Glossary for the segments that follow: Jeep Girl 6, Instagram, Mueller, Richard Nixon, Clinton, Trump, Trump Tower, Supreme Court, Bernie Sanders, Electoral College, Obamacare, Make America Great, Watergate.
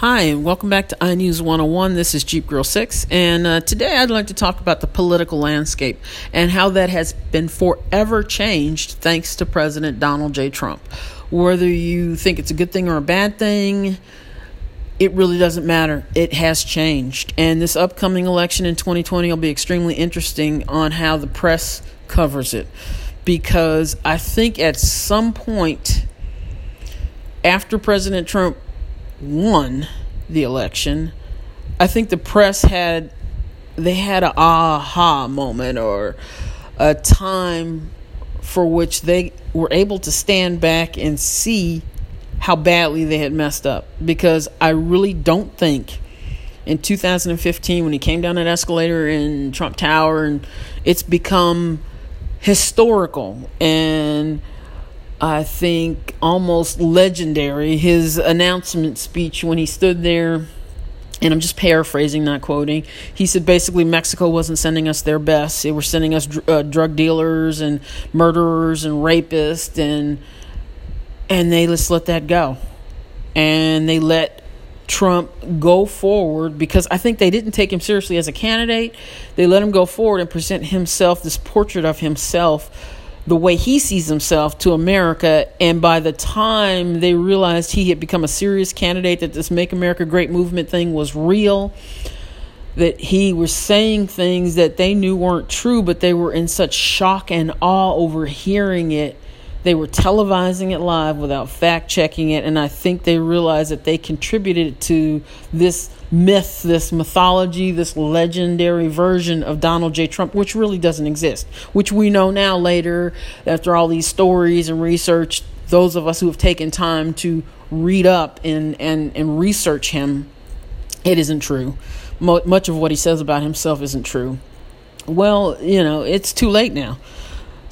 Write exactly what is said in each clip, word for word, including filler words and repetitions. Hi, and welcome back to i news one oh one. This is Jeep Girl six, and uh, today I'd like to talk about the political landscape and how that has been forever changed thanks to President Donald J. Trump. Whether you think it's a good thing or a bad thing, it really doesn't matter. It has changed. And this upcoming election in twenty twenty will be extremely interesting on how the press covers it, because I think at some point after President Trump won the election, I think the press had they had an aha moment or a time for which they were able to stand back and see how badly they had messed up. Because I really don't think in two thousand fifteen, when he came down that escalator in Trump Tower, and it's become historical and I think almost legendary, his announcement speech when he stood there, and I'm just paraphrasing, not quoting. He said basically Mexico wasn't sending us their best. They were sending us dr- uh, drug dealers and murderers and rapists, and and they just let that go. And they let Trump go forward because I think they didn't take him seriously as a candidate. They let him go forward and present himself, this portrait of himself, the way he sees himself, to America. And by the time they realized he had become a serious candidate, that this Make America Great movement thing was real, that he was saying things that they knew weren't true, but they were in such shock and awe over hearing it, they were televising it live without fact checking it. And I think they realized that they contributed to this myth, this mythology, this legendary version of Donald J. Trump, which really doesn't exist, which we know now later after all these stories and research. Those of us who have taken time to read up and, and, and research him, it isn't true. Mo- much of what he says about himself isn't true. Well, you know, it's too late now.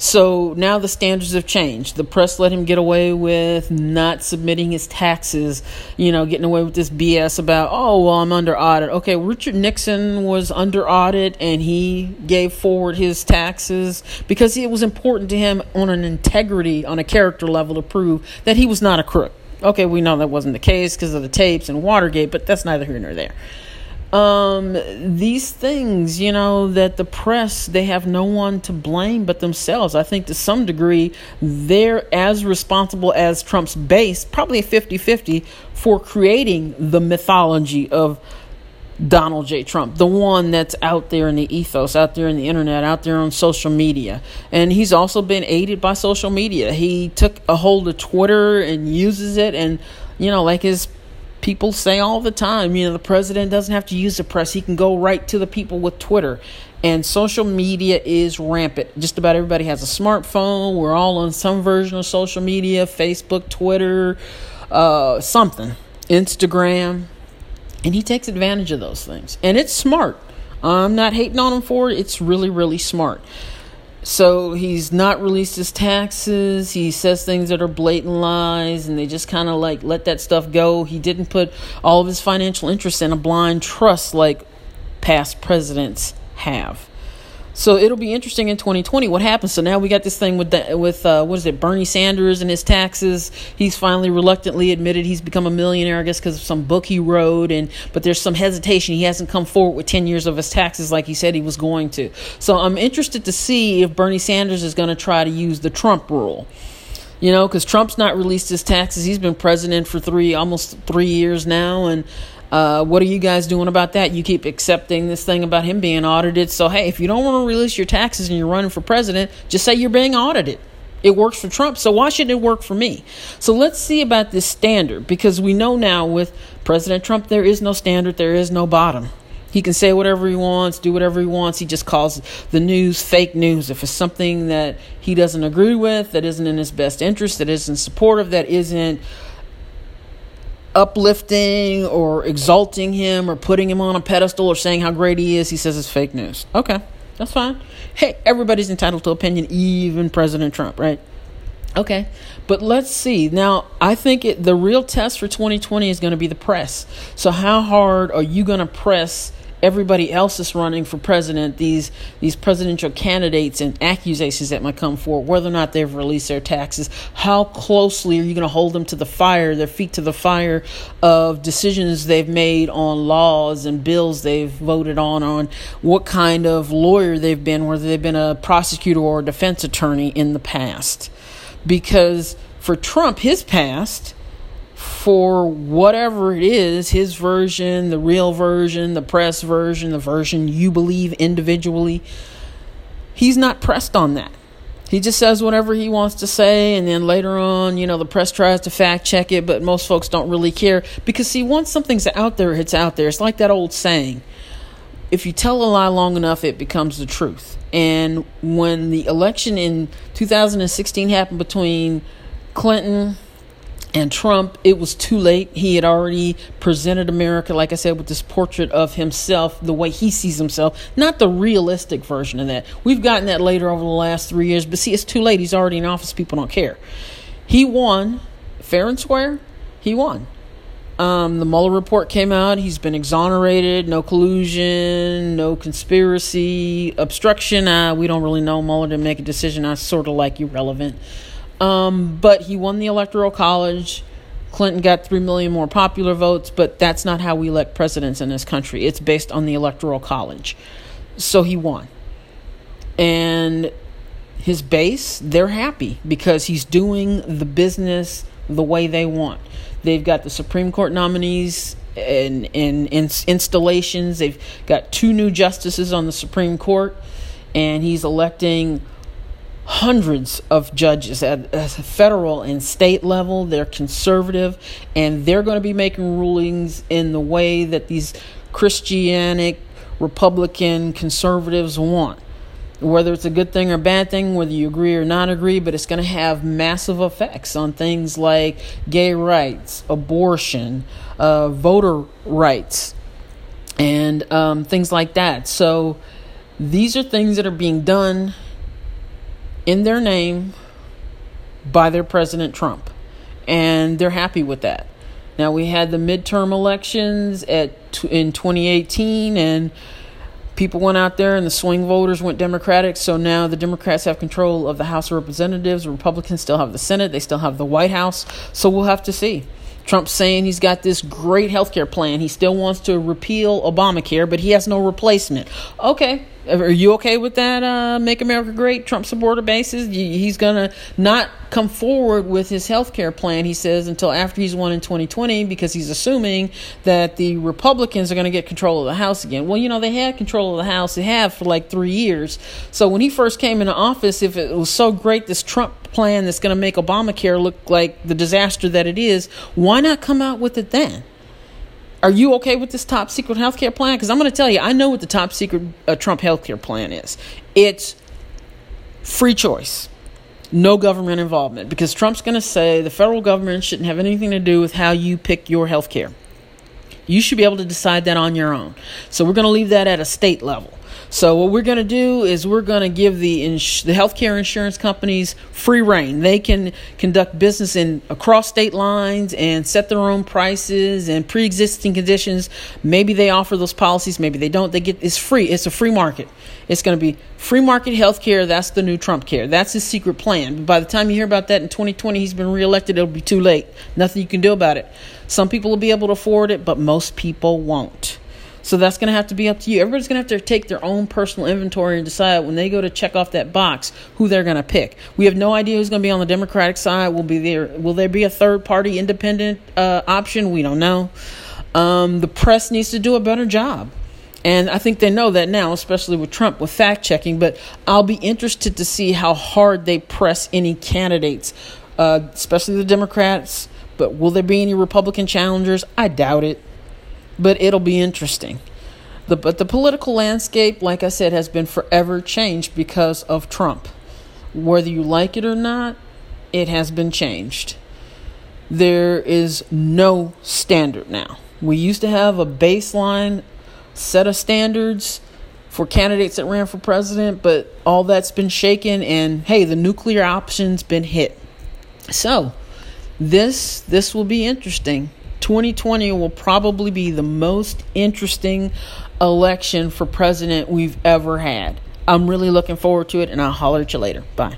So now the standards have changed. The press let him get away with not submitting his taxes, you know, getting away with this B S about, oh, well, I'm under audit. Okay, Richard Nixon was under audit and he gave forward his taxes because it was important to him on an integrity, on a character level, to prove that he was not a crook. Okay, we know that wasn't the case because of the tapes and Watergate, but that's neither here nor there. Um, these things, you know, that the press, they have no one to blame but themselves. I think to some degree, they're as responsible as Trump's base, probably fifty-fifty, for creating the mythology of Donald J. Trump, the one that's out there in the ethos, out there in the internet, out there on social media. And he's also been aided by social media. He took a hold of Twitter and uses it, and, you know, like his people say all the time, you know, the president doesn't have to use the press. He can go right to the people with Twitter. And social media is rampant. Just about everybody has a smartphone. We're all on some version of social media, Facebook, Twitter, uh, something, Instagram. And he takes advantage of those things. And it's smart. I'm not hating on him for it. It's really, really smart. So he's not released his taxes. He says things that are blatant lies, and they just kind of like let that stuff go. He didn't put all of his financial interests in a blind trust like past presidents have. So it'll be interesting in twenty twenty what happens. So now we got this thing with the, with uh, what is it, Bernie Sanders and his taxes. He's finally reluctantly admitted he's become a millionaire, I guess, because of some book he wrote. And but there's some hesitation. He hasn't come forward with ten years of his taxes like he said he was going to. So I'm interested to see if Bernie Sanders is going to try to use the Trump rule. You know, because Trump's not released his taxes. He's been president for three, almost three years now, and Uh, what are you guys doing about that? You keep accepting this thing about him being audited. So, hey, if you don't want to release your taxes and you're running for president, just say you're being audited. It works for Trump, so why shouldn't it work for me? So let's see about this standard, because we know now with President Trump, there is no standard. There is no bottom. He can say whatever he wants, do whatever he wants. He just calls the news fake news. If it's something that he doesn't agree with, that isn't in his best interest, that isn't supportive, that isn't uplifting or exalting him or putting him on a pedestal or saying how great he is, he says it's fake news. Okay, that's fine. Hey, everybody's entitled to opinion, even President Trump, right? Okay, but let's see. Now, I think it, the real test for twenty twenty is going to be the press. So how hard are you going to press everybody else that's running for president, these these presidential candidates and accusations that might come forward, whether or not they've released their taxes, how closely are you going to hold them to the fire, their feet to the fire of decisions they've made on laws and bills they've voted on, on what kind of lawyer they've been, whether they've been a prosecutor or a defense attorney in the past. Because for Trump, his past, for whatever it is, his version, the real version, the press version, the version you believe individually, he's not pressed on that. He just says whatever he wants to say, and then later on, you know, the press tries to fact check it, but most folks don't really care. Because, see, once something's out there, it's out there. It's like that old saying, if you tell a lie long enough, it becomes the truth. And when the election in two thousand sixteen happened between Clinton and Trump, it was too late. He had already presented America, like I said, with this portrait of himself, the way he sees himself, not the realistic version of that. We've gotten that later over the last three years, but see, it's too late. He's already in office. People don't care. He won fair and square. He won. Um, the Mueller report came out. He's been exonerated. No collusion, no conspiracy, obstruction. Uh, we don't really know. Mueller didn't make a decision. I sort of like irrelevant. Um, but he won the Electoral College. Clinton got three million more popular votes, but that's not how we elect presidents in this country. It's based on the Electoral College. So he won. And his base, they're happy because he's doing the business the way they want. They've got the Supreme Court nominees and, and, and installations. They've got two new justices on the Supreme Court, and he's electing hundreds of judges at a federal and state level. They're conservative, and they're going to be making rulings in the way that these Christianic Republican conservatives want. Whether it's a good thing or bad thing, whether you agree or not agree, but it's going to have massive effects on things like gay rights, abortion, uh, voter rights, and um, things like that. So these are things that are being done in their name by their president Trump, and they're happy with that. Now, we had the midterm elections at t- in twenty eighteen, and people went out there and the swing voters went Democratic. So now the Democrats have control of the House of Representatives. Republicans still have the Senate. They still have the White House. So we'll have to see. Trump's saying he's got this great health care plan. He still wants to repeal Obamacare, but he has no replacement. Okay. Are you okay with that? Uh, Make America Great, Trump supporter bases. He's going to not come forward with his health care plan, he says, until after he's won in twenty twenty, because he's assuming that the Republicans are going to get control of the House again. Well, you know, they had control of the House. They have for like three years. So when he first came into office, if it was so great, this Trump plan that's going to make Obamacare look like the disaster that it is, why not come out with it then? Are you okay with this top secret healthcare plan? Because I'm going to tell you, I know what the top secret uh, Trump healthcare plan is. It's free choice, no government involvement, because Trump's going to say the federal government shouldn't have anything to do with how you pick your healthcare. You should be able to decide that on your own. So we're going to leave that at a state level. So what we're going to do is we're going to give the ins- the healthcare insurance companies free reign. They can conduct business in across state lines and set their own prices and pre-existing conditions. Maybe they offer those policies, maybe they don't. They get it's free. It's a free market. It's going to be free market healthcare. That's the new Trump care. That's his secret plan. By the time you hear about that in twenty twenty, he's been reelected. It'll be too late. Nothing you can do about it. Some people will be able to afford it, but most people won't. So that's going to have to be up to you. Everybody's going to have to take their own personal inventory and decide when they go to check off that box who they're going to pick. We have no idea who's going to be on the Democratic side. Will be there? Will there be a third-party independent uh, option? We don't know. Um, the press needs to do a better job. And I think they know that now, especially with Trump, with fact-checking. But I'll be interested to see how hard they press any candidates, uh, especially the Democrats. But will there be any Republican challengers? I doubt it. But it'll be interesting. The, but the political landscape, like I said, has been forever changed because of Trump. Whether you like it or not, it has been changed. There is no standard now. We used to have a baseline set of standards for candidates that ran for president, but all that's been shaken, and hey, the nuclear option's been hit. So this this will be interesting. twenty twenty will probably be the most interesting election for president we've ever had. I'm really looking forward to it, and I'll holler at you later. Bye.